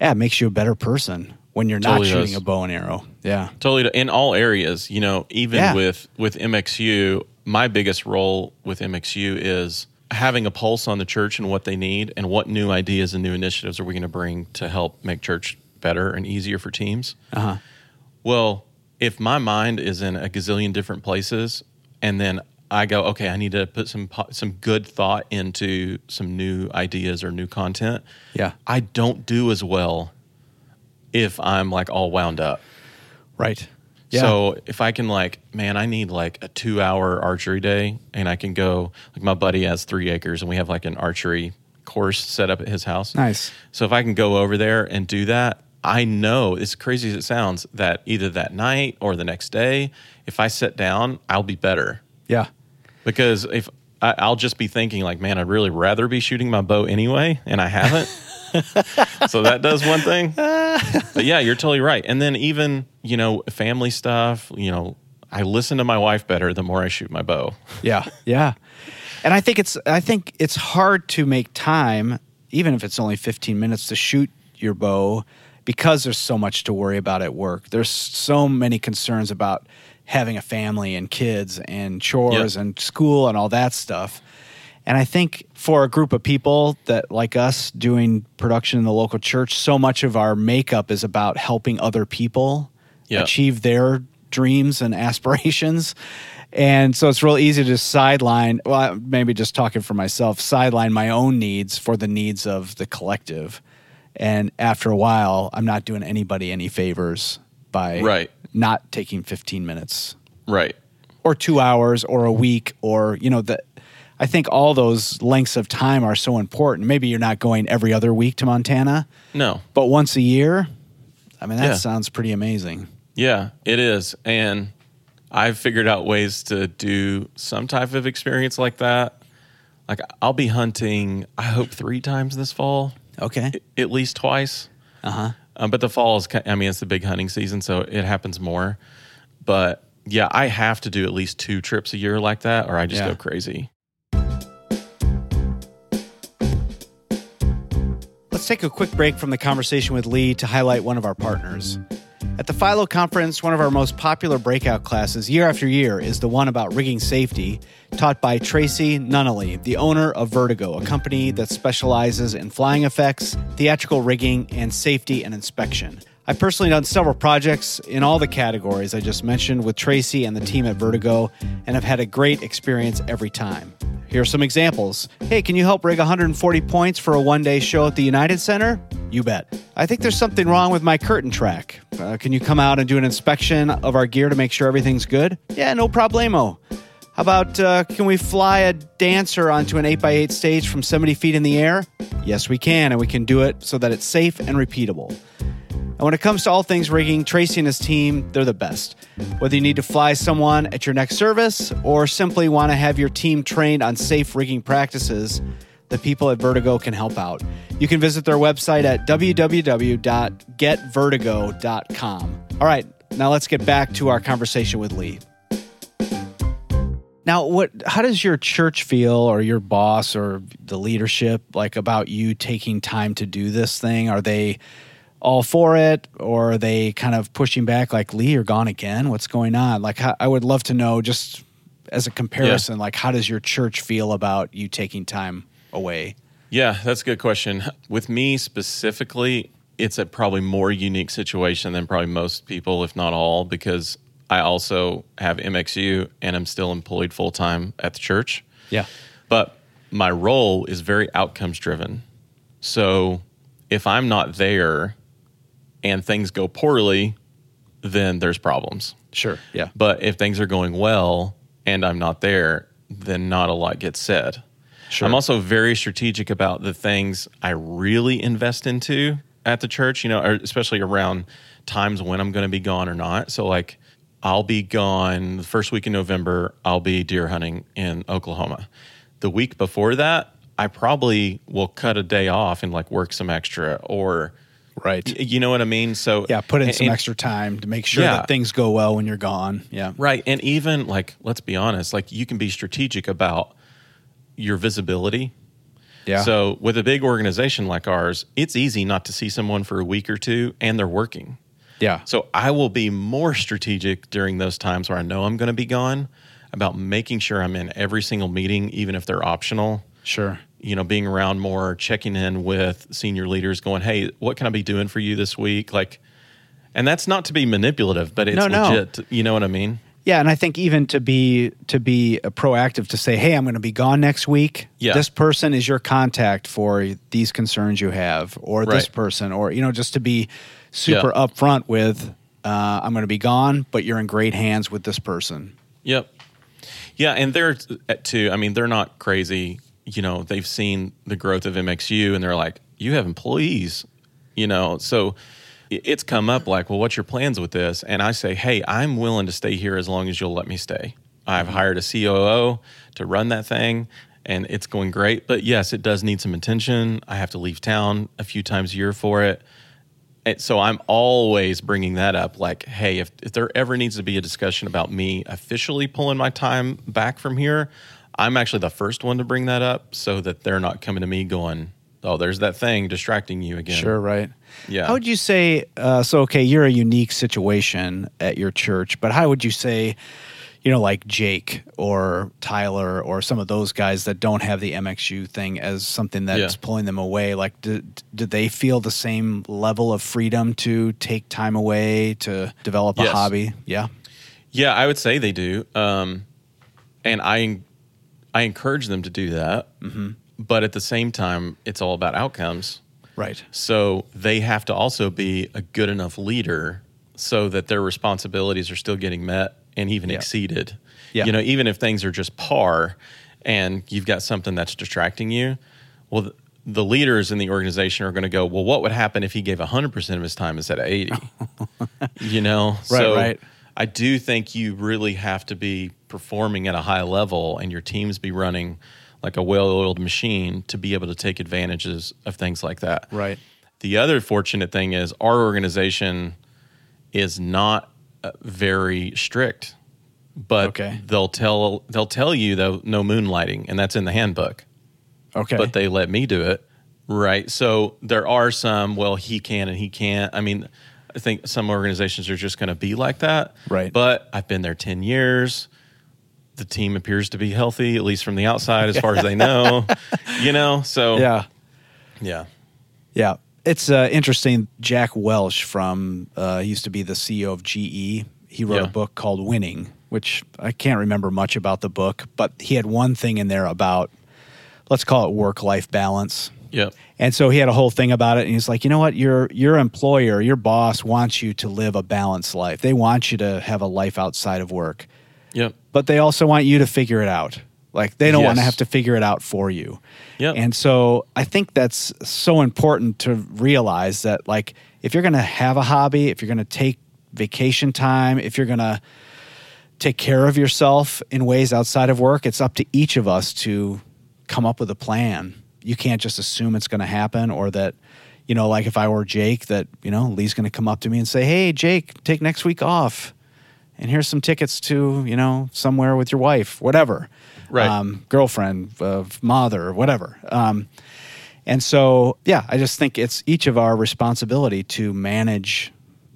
yeah, it makes you a better person when you're totally not shooting a bow and arrow. Yeah. Totally. In all areas, you know, even with MXU, my biggest role with MXU is having a pulse on the church and what they need and what new ideas and new initiatives are we going to bring to help make church better and easier for teams. Uh-huh. Well, if my mind is in a gazillion different places and then I go, okay, I need to put some good thought into some new ideas or new content. Yeah. I don't do as well if I'm like all wound up. Right. Yeah. So if I can like, man, I need like a 2-hour archery day and I can go, like my buddy has 3 acres and we have like an archery course set up at his house. Nice. So if I can go over there and do that, I know, as crazy as it sounds, that either that night or the next day, if I sit down, I'll be better. Yeah. Because if I'll just be thinking like, man, I'd really rather be shooting my bow anyway, and I haven't. So that does one thing. But yeah, you're totally right. And then even, you know, family stuff, you know, I listen to my wife better the more I shoot my bow. Yeah. Yeah. And I think it's hard to make time, even if it's only 15 minutes, to shoot your bow because there's so much to worry about at work. There's so many concerns about having a family and kids and chores and school and all that stuff. And I think for a group of people that, like us, doing production in the local church, so much of our makeup is about helping other people achieve their dreams and aspirations. And so it's real easy to sideline, well, maybe just talking for myself, sideline my own needs for the needs of the collective. And after a while, I'm not doing anybody any favors by not taking 15 minutes. Right. Or 2 hours or a week or, you know, I think all those lengths of time are so important. Maybe you're not going every other week to Montana. No. But once a year, I mean, that sounds pretty amazing. Yeah, it is. And I've figured out ways to do some type of experience like that. Like, I'll be hunting, I hope 3 times this fall. Okay. At least twice. Uh-huh. But the fall is, I mean, it's the big hunting season, so it happens more. But, yeah, I have to do at least 2 trips a year like that, or I just go crazy. Let's take a quick break from the conversation with Lee to highlight one of our partners. At the Philo Conference, one of our most popular breakout classes year after year is the one about rigging safety, taught by Tracy Nunnally, the owner of Vertigo, a company that specializes in flying effects, theatrical rigging, and safety and inspection. I've personally done several projects in all the categories I just mentioned with Tracy and the team at Vertigo, and I've had a great experience every time. Here are some examples. Hey, can you help rig 140 points for a one-day show at the United Center? You bet. I think there's something wrong with my curtain track. Can you come out and do an inspection of our gear to make sure everything's good? Yeah, no problemo. How about, can we fly a dancer onto an 8x8 stage from 70 feet in the air? Yes, we can, and we can do it so that it's safe and repeatable. And when it comes to all things rigging, Tracy and his team, they're the best. Whether you need to fly someone at your next service or simply want to have your team trained on safe rigging practices, the people at Vertigo can help out. You can visit their website at www.getvertigo.com. All right, now let's get back to our conversation with Lee. Now, how does your church feel, or your boss, or the leadership, like about you taking time to do this thing? Are they all for it, or are they kind of pushing back like, Lee, you're gone again? What's going on? Like, I would love to know, just as a comparison, like, how does your church feel about you taking time away? Yeah, that's a good question. With me specifically, it's a probably more unique situation than probably most people, if not all, because I also have MXU and I'm still employed full-time at the church. Yeah. But my role is very outcomes-driven. So if I'm not there and things go poorly, then there's problems. Sure, yeah. But if things are going well and I'm not there, then not a lot gets said. Sure. I'm also very strategic about the things I really invest into at the church, you know, especially around times when I'm going to be gone or not. So like I'll be gone the first week in November, I'll be deer hunting in Oklahoma. The week before that, I probably will cut a day off and like work some extra or... Right. You know what I mean? So yeah, put in some extra time to make sure that things go well when you're gone. Yeah. Right. And even like, let's be honest, like you can be strategic about your visibility. Yeah. So with a big organization like ours, it's easy not to see someone for a week or two and they're working. Yeah. So I will be more strategic during those times where I know I'm going to be gone about making sure I'm in every single meeting, even if they're optional. Sure. You know, being around more, checking in with senior leaders going, hey, what can I be doing for you this week? Like, and that's not to be manipulative, but it's legit. You know what I mean? Yeah. And I think even to be proactive to say, hey, I'm going to be gone next week. Yeah. This person is your contact for these concerns you have or this person, or, you know, just to be super upfront with, I'm going to be gone, but you're in great hands with this person. Yep. Yeah. And they're too, I mean, they're not crazy. You know, they've seen the growth of MXU and they're like, you have employees, you know. So it's come up like, well, what's your plans with this? And I say, hey, I'm willing to stay here as long as you'll let me stay. I've hired a COO to run that thing and it's going great. But yes, it does need some attention. I have to leave town a few times a year for it. And so I'm always bringing that up like, hey, if there ever needs to be a discussion about me officially pulling my time back from here, I'm actually the first one to bring that up so that they're not coming to me going, oh, there's that thing distracting you again. Sure, right. Yeah. How would you say, you're a unique situation at your church, but how would you say, you know, like Jake or Tyler or some of those guys that don't have the MXU thing as something that's pulling them away, like do they feel the same level of freedom to take time away, to develop a hobby? Yeah. Yeah, I would say they do. And I encourage them to do that, but at the same time, it's all about outcomes. Right. So they have to also be a good enough leader so that their responsibilities are still getting met and even exceeded. Yeah. You know, even if things are just par and you've got something that's distracting you, well, the leaders in the organization are going to go, well, what would happen if he gave 100% of his time instead of 80? You know? Right. I do think you really have to be performing at a high level and your teams be running like a well-oiled machine to be able to take advantages of things like that. Right. The other fortunate thing is our organization is not very strict, but they'll tell you though no moonlighting, and that's in the handbook. Okay. But they let me do it. Right. So there are some, well, he can and he can't. I mean, I think some organizations are just going to be like that. Right. But I've been there 10 years. The team appears to be healthy, at least from the outside, as far as they know. You know, so. Yeah. It's interesting. Jack Welch from, he used to be the CEO of GE. He wrote a book called Winning, which I can't remember much about the book, but he had one thing in there about, let's call it work-life balance. Yeah. And so he had a whole thing about it, and he's like, you know what, your employer, your boss wants you to live a balanced life. They want you to have a life outside of work. Yep. But they also want you to figure it out. Like, they don't want to have to figure it out for you. Yep. And so I think that's so important to realize that, like, if you're going to have a hobby, if you're going to take vacation time, if you're going to take care of yourself in ways outside of work, it's up to each of us to come up with a plan. You can't just assume it's going to happen, or that, you know, like if I were Jake, that, you know, Lee's going to come up to me and say, hey, Jake, take next week off, and here's some tickets to, you know, somewhere with your wife, whatever. Right. Girlfriend, mother, whatever. And so, yeah, I just think it's each of our responsibility to manage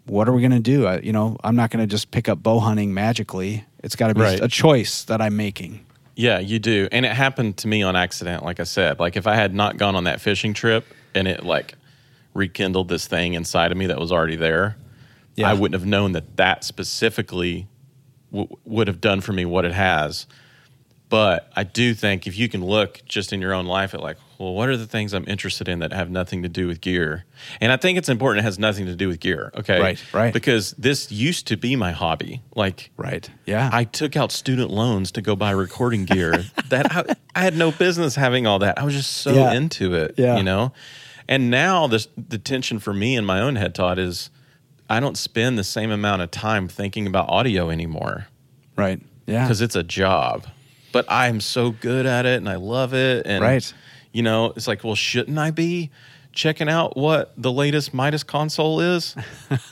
what are we going to do. I'm not going to just pick up bow hunting magically. It's got to be a choice that I'm making. Yeah, you do. And it happened to me on accident, like I said. Like, if I had not gone on that fishing trip and it, like, rekindled this thing inside of me that was already there, I wouldn't have known that specifically would have done for me what it has. But I do think if you can look just in your own life at, like, well, what are the things I'm interested in that have nothing to do with gear? And I think it's important it has nothing to do with gear, okay? Right. Because this used to be my hobby. Like, I took out student loans to go buy recording gear. That I had no business having all that. I was just so into it, you know? And now the tension for me in my own head, Todd, is I don't spend the same amount of time thinking about audio anymore. Right. Yeah. Because it's a job. But I'm so good at it and I love it. And, right. You know, it's like, well, shouldn't I be checking out what the latest Midas console is?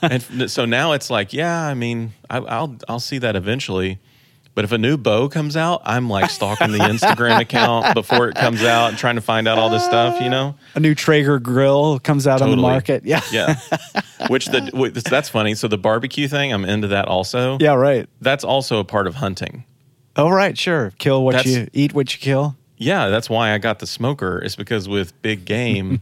And so now it's like, yeah, I mean, I'll see that eventually. But if a new bow comes out, I'm like stalking the Instagram account before it comes out and trying to find out all this stuff, you know? A new Traeger grill comes out on the market. Yeah. Yeah. That's funny. So the barbecue thing, I'm into that also. Yeah, right. That's also a part of hunting. Oh, right. Sure. Eat what you kill. Yeah. That's why I got the smoker. It's because with big game,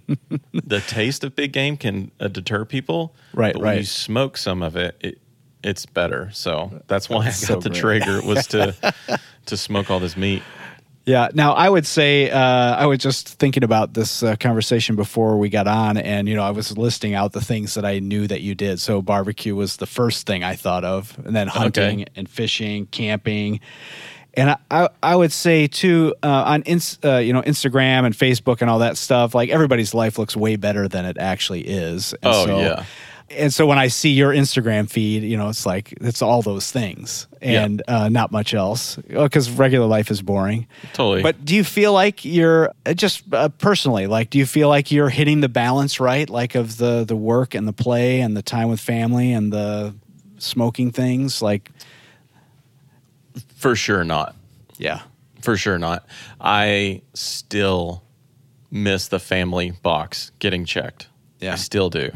the taste of big game can deter people. Right, but when you smoke some of it, it's better. So that's why I got the Traeger was to smoke all this meat. Yeah. Now, I would say, I was just thinking about this conversation before we got on, and, you know, I was listing out the things that I knew that you did. So barbecue was the first thing I thought of, and then hunting and fishing, camping. And I would say, too, on Instagram and Facebook and all that stuff, like, everybody's life looks way better than it actually is. And yeah. And so when I see your Instagram feed, you know, it's like, it's all those things and not much else, because regular life is boring. Totally. But do you feel like you're, just personally, like, do you feel like you're hitting the balance right? Like, of the work and the play and the time with family and the smoking things? Like, for sure not. Yeah. For sure not. I still miss the family box getting checked. Yeah. I still do.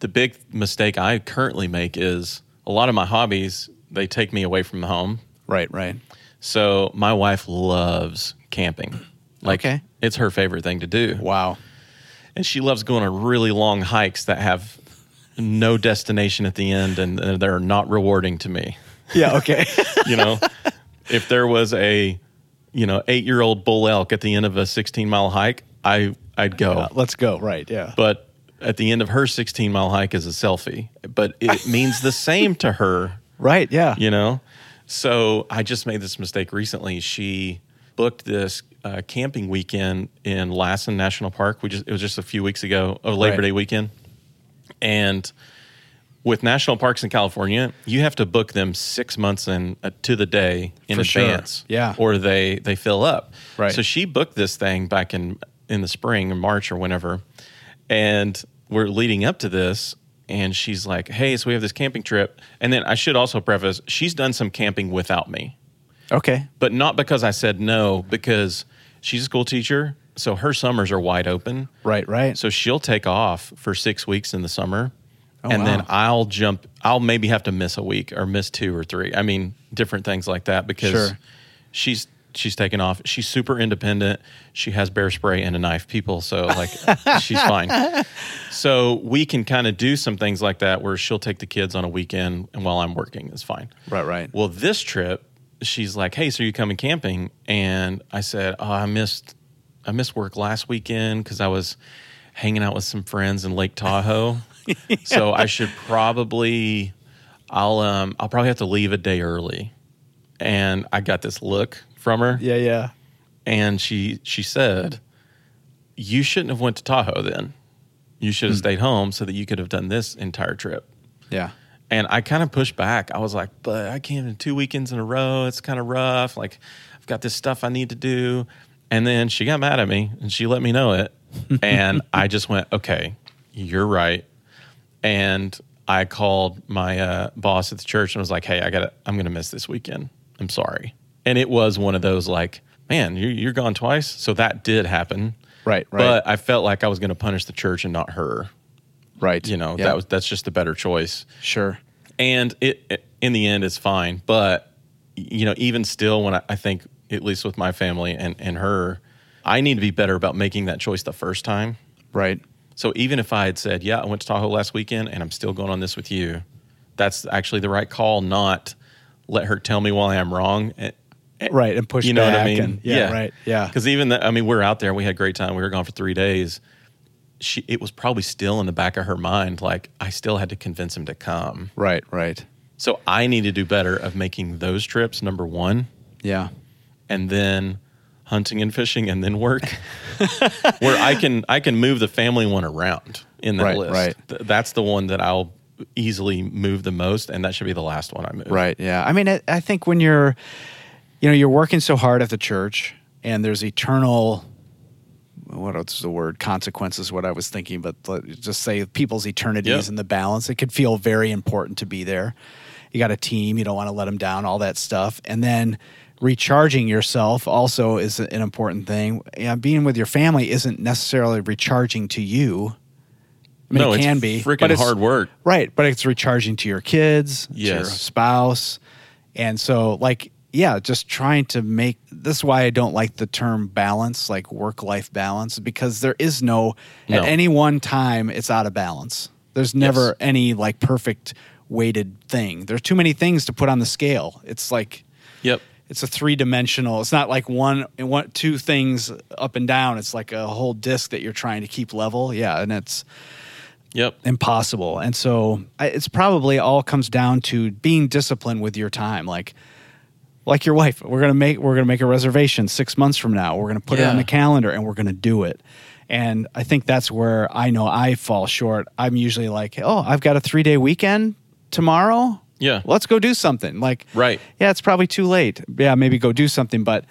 The big mistake I currently make is a lot of my hobbies, they take me away from home. Right, right. So my wife loves camping. Like, it's her favorite thing to do. Wow. And she loves going on really long hikes that have no destination at the end, and they're not rewarding to me. Yeah, okay. You know, if there was a, 8-year-old bull elk at the end of a 16-mile hike, I'd go. Yeah, let's go, right, yeah. But at the end of her 16-mile hike is a selfie, but it means the same to her. Right, yeah. You know? So I just made this mistake recently. She booked this camping weekend in Lassen National Park. It was just a few weeks ago, Labor Day weekend. And with national parks in California, you have to book them 6 months in to the day in advance. Yeah. Or they fill up. Right. So she booked this thing back in the spring, in March or whenever. And we're leading up to this, and she's like, hey, so we have this camping trip. And then I should also preface, she's done some camping without me. Okay. But not because I said no, because she's a school teacher, so her summers are wide open. Right, right. So she'll take off for 6 weeks in the summer, then I'll maybe have to miss a week or miss 2 or 3. I mean, different things like that, because she's taken off. She's super independent. She has bear spray and a knife, people. So, like, she's fine. So we can kind of do some things like that where she'll take the kids on a weekend, and while I'm working, it's fine. Right, right. Well, this trip, she's like, hey, so you coming camping? And I said, oh, I missed work last weekend because I was hanging out with some friends in Lake Tahoe. Yeah. So I should probably, I'll probably have to leave a day early. And I got this look from her. Yeah, yeah. And she said, you shouldn't have went to Tahoe then. You should have stayed home so that you could have done this entire trip. Yeah. And I kind of pushed back. I was like, but I came in 2 weekends in a row. It's kind of rough. Like, I've got this stuff I need to do. And then she got mad at me, and she let me know it. And I just went, okay, you're right. And I called my boss at the church and was like, hey, I'm going to miss this weekend. I'm sorry. And it was one of those, like, man, you're gone twice. So that did happen. Right, right. But I felt like I was going to punish the church and not her. Right. You know, that's just the better choice. Sure. And it in the end, it's fine. But, you know, even still, when I think, at least with my family and her, I need to be better about making that choice the first time. Right. So even if I had said, yeah, I went to Tahoe last weekend and I'm still going on this with you, that's actually the right call, not let her tell me why I'm wrong. Right, and push back. You know what I mean? Right, yeah. Because even, we're out there. We had a great time. We were gone for 3 days. It was probably still in the back of her mind, like, I still had to convince him to come. Right, right. So I need to do better of making those trips, number one. Yeah. And then hunting and fishing and then work, where I can move the family one around in that list. Right. That's the one that I'll easily move the most, and that should be the last one I move. Right, yeah. I mean, I think when you're working so hard at the church and there's eternal, what else is the word? Consequences, what I was thinking, but just say people's eternities in the balance. It could feel very important to be there. You got a team, you don't want to let them down, all that stuff. And then recharging yourself also is an important thing. Yeah, being with your family isn't necessarily recharging to you. I mean, no, it can be freaking hard work. Right, but it's recharging to your kids, to your spouse. And so, just trying to make – this is why I don't like the term balance, like work-life balance, because there is no – at any one time, it's out of balance. There's never any, perfect weighted thing. There are too many things to put on the scale. It's it's a three-dimensional – it's not like two things up and down. It's like a whole disc that you're trying to keep level. Yeah, and it's – impossible. And so it's probably all comes down to being disciplined with your time. Like your wife, we're gonna make a reservation 6 months from now. We're gonna put it on the calendar and we're gonna do it. And I think that's where I know I fall short. I'm usually like, oh, I've got a 3-day weekend tomorrow. Yeah, let's go do something. It's probably too late. Yeah, maybe go do something, but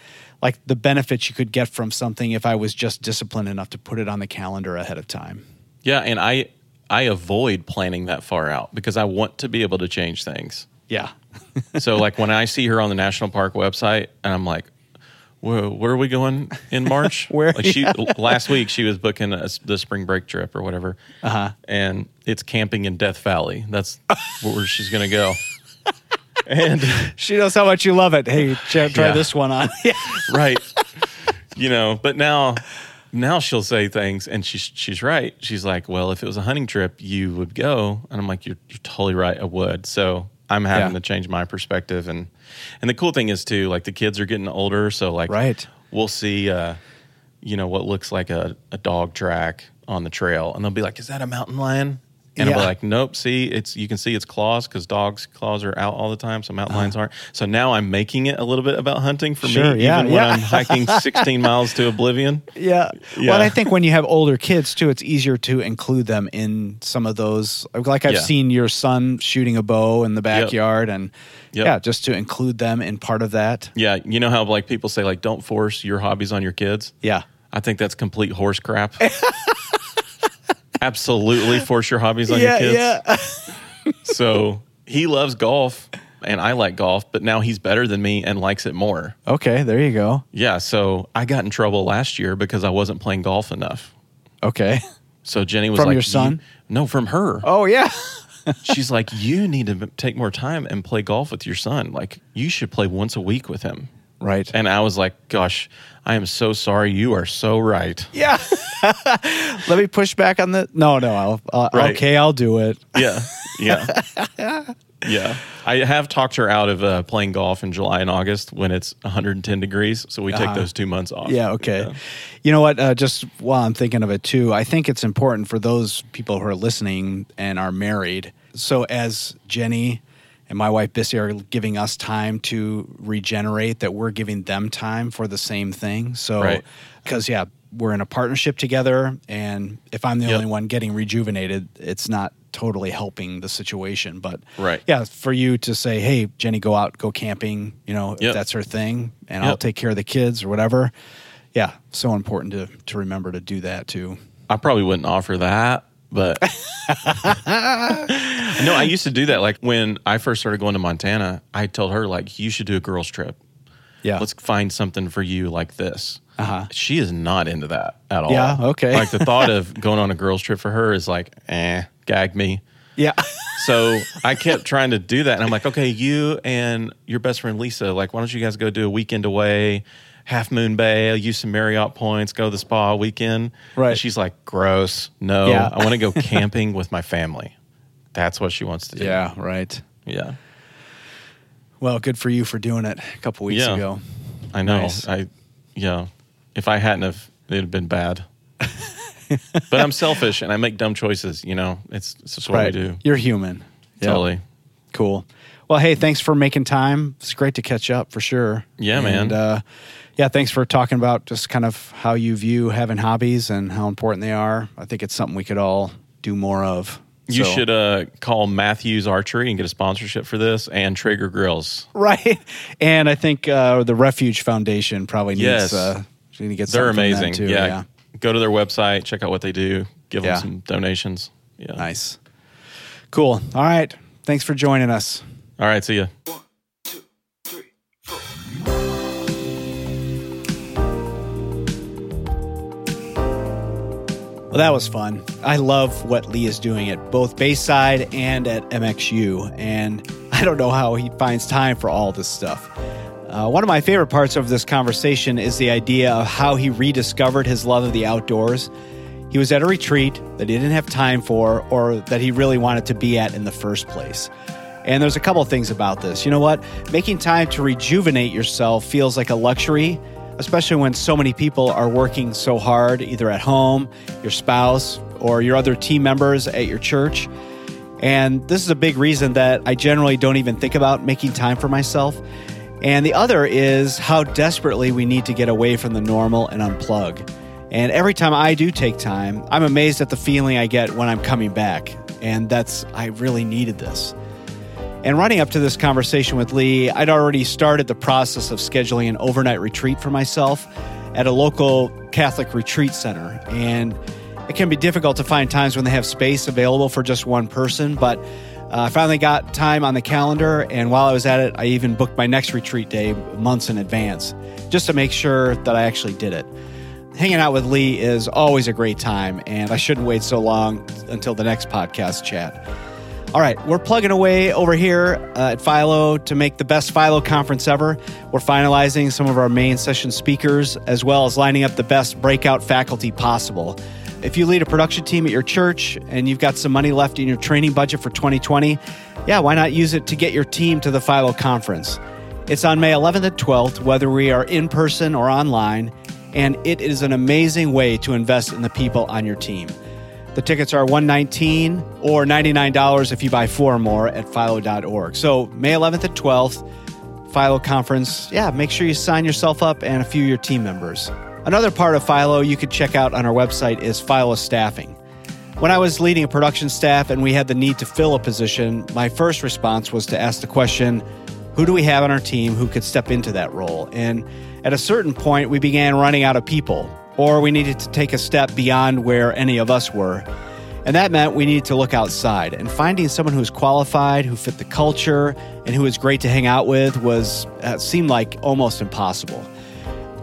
the benefits you could get from something if I was just disciplined enough to put it on the calendar ahead of time. Yeah, and I avoid planning that far out because I want to be able to change things. Yeah. So when I see her on the National Park website and I'm like, whoa, where are we going in March? Where? Last week she was booking the spring break trip or whatever. Uh-huh. And it's camping in Death Valley. That's where she's going to go. And she knows how much you love it. Hey, try this one on. Right. But now she'll say things, and she's right. She's like, well, if it was a hunting trip, you would go. And I'm like, you're totally right, I would. So I'm having to change my perspective. And the cool thing is, too, the kids are getting older. So, we'll see, what looks like a dog track on the trail. And they'll be like, is that a mountain lion? And I'll be like, nope, see, you can see its claws because dogs' claws are out all the time, so mountain lions aren't. So now I'm making it a little bit about hunting for me, even when I'm hiking 16 miles to oblivion. Yeah. Well, I think when you have older kids, too, it's easier to include them in some of those. I've seen your son shooting a bow in the backyard, and just to include them in part of that. Yeah, you know how, people say, don't force your hobbies on your kids? Yeah. I think that's complete horse crap. Absolutely force your hobbies on your kids. Yeah. So he loves golf and I like golf, but now he's better than me and likes it more. Okay, there you go. Yeah, so I got in trouble last year because I wasn't playing golf enough. Okay. So Jenny was from your son? No, from her. Oh, yeah. She's like, you need to take more time and play golf with your son. You should play once a week with him. Right. And I was like, gosh, I am so sorry. You are so right. Yeah. Let me push back on the... No, okay, I'll do it. Yeah. I have talked her out of playing golf in July and August when it's 110 degrees. So we take those 2 months off. Yeah, okay. Yeah. You know what? Just while I'm thinking of it too, I think it's important for those people who are listening and are married. So as Jenny... and my wife, Bissy, are giving us time to regenerate, that we're giving them time for the same thing. So, because we're in a partnership together, and if I'm the only one getting rejuvenated, it's not totally helping the situation. But, for you to say, hey, Jenny, go out, go camping, if that's her thing, and I'll take care of the kids or whatever. Yeah, so important to remember to do that, too. I probably wouldn't offer that. But no, I used to do that. When I first started going to Montana, I told her, you should do a girls' trip. Yeah. Let's find something for you like this. Uh-huh. She is not into that at all. Yeah, okay. The thought of going on a girls' trip for her is gag me. Yeah. So I kept trying to do that. And I'm like, okay, you and your best friend Lisa, why don't you guys go do a weekend away? Half Moon Bay, use some Marriott points, go to the spa weekend. Right. And she's like, gross. No, I want to go camping with my family. That's what she wants to do. Yeah, right. Yeah. Well, good for you for doing it a couple weeks ago. I know. Nice. If I hadn't have, it would have been bad. But I'm selfish and I make dumb choices, It's just what I do. You're human. Totally. Cool. Well, hey, thanks for making time. It's great to catch up for sure. Yeah, and, man. Yeah, thanks for talking about just kind of how you view having hobbies and how important they are. I think it's something we could all do more of. You should call Matthews Archery and get a sponsorship for this, and Traeger Grills. Right. And I think the Refuge Foundation probably needs, need to get something. They're amazing. Too. Yeah. Yeah. Go to their website, check out what they do, give them some donations. Yeah. Nice. Cool. All right. Thanks for joining us. All right. See ya. One, two, three, four. Well, that was fun. I love what Lee is doing at both Bayside and at MXU. And I don't know how he finds time for all this stuff. One of my favorite parts of this conversation is the idea of how he rediscovered his love of the outdoors. He was at a retreat that he didn't have time for or that he really wanted to be at in the first place. And there's a couple things about this. You know what? Making time to rejuvenate yourself feels like a luxury, especially when so many people are working so hard, either at home, your spouse, or your other team members at your church. And this is a big reason that I generally don't even think about making time for myself. And the other is how desperately we need to get away from the normal and unplug. And every time I do take time, I'm amazed at the feeling I get when I'm coming back. And I really needed this. And running up to this conversation with Lee, I'd already started the process of scheduling an overnight retreat for myself at a local Catholic retreat center. And it can be difficult to find times when they have space available for just one person, but I finally got time on the calendar, and while I was at it, I even booked my next retreat day months in advance, just to make sure that I actually did it. Hanging out with Lee is always a great time, and I shouldn't wait so long until the next podcast chat. All right, we're plugging away over here at Philo to make the best Philo conference ever. We're finalizing some of our main session speakers, as well as lining up the best breakout faculty possible. If you lead a production team at your church and you've got some money left in your training budget for 2020, yeah, why not use it to get your team to the Philo Conference? It's on May 11th and 12th, whether we are in person or online, and it is an amazing way to invest in the people on your team. The tickets are $119 or $99 if you buy four or more at philo.org. So May 11th and 12th, Philo Conference. Yeah, make sure you sign yourself up and a few of your team members. Another part of Philo you could check out on our website is Philo staffing. When I was leading a production staff and we had the need to fill a position, my first response was to ask the question, who do we have on our team who could step into that role? And at a certain point, we began running out of people, or we needed to take a step beyond where any of us were. And that meant we needed to look outside, and finding someone who was qualified, who fit the culture, and who was great to hang out with seemed like almost impossible.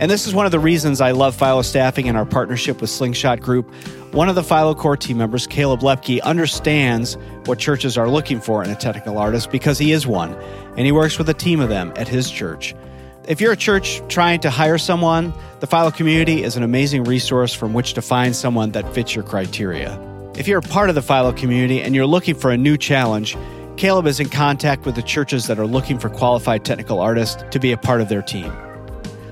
And this is one of the reasons I love Philo staffing and our partnership with Slingshot Group. One of the Philo core team members, Caleb Lepke, understands what churches are looking for in a technical artist because he is one, and he works with a team of them at his church. If you're a church trying to hire someone, the Philo community is an amazing resource from which to find someone that fits your criteria. If you're a part of the Philo community and you're looking for a new challenge, Caleb is in contact with the churches that are looking for qualified technical artists to be a part of their team.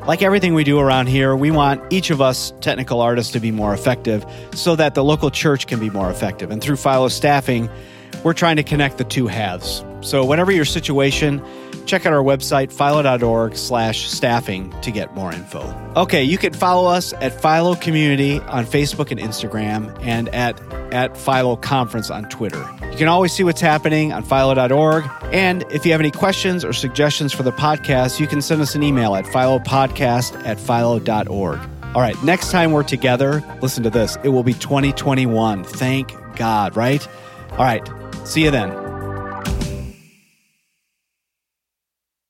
Like everything we do around here, we want each of us technical artists to be more effective so that the local church can be more effective. And through Philo staffing, we're trying to connect the two halves. So whatever your situation, check out our website, philo.org/staffing to get more info. Okay, you can follow us at Philo Community on Facebook and Instagram and at Philo Conference on Twitter. You can always see what's happening on philo.org. And if you have any questions or suggestions for the podcast, you can send us an email at philopodcast@philo.org. All right, next time we're together, listen to this. It will be 2021. Thank God, right? All right, see you then.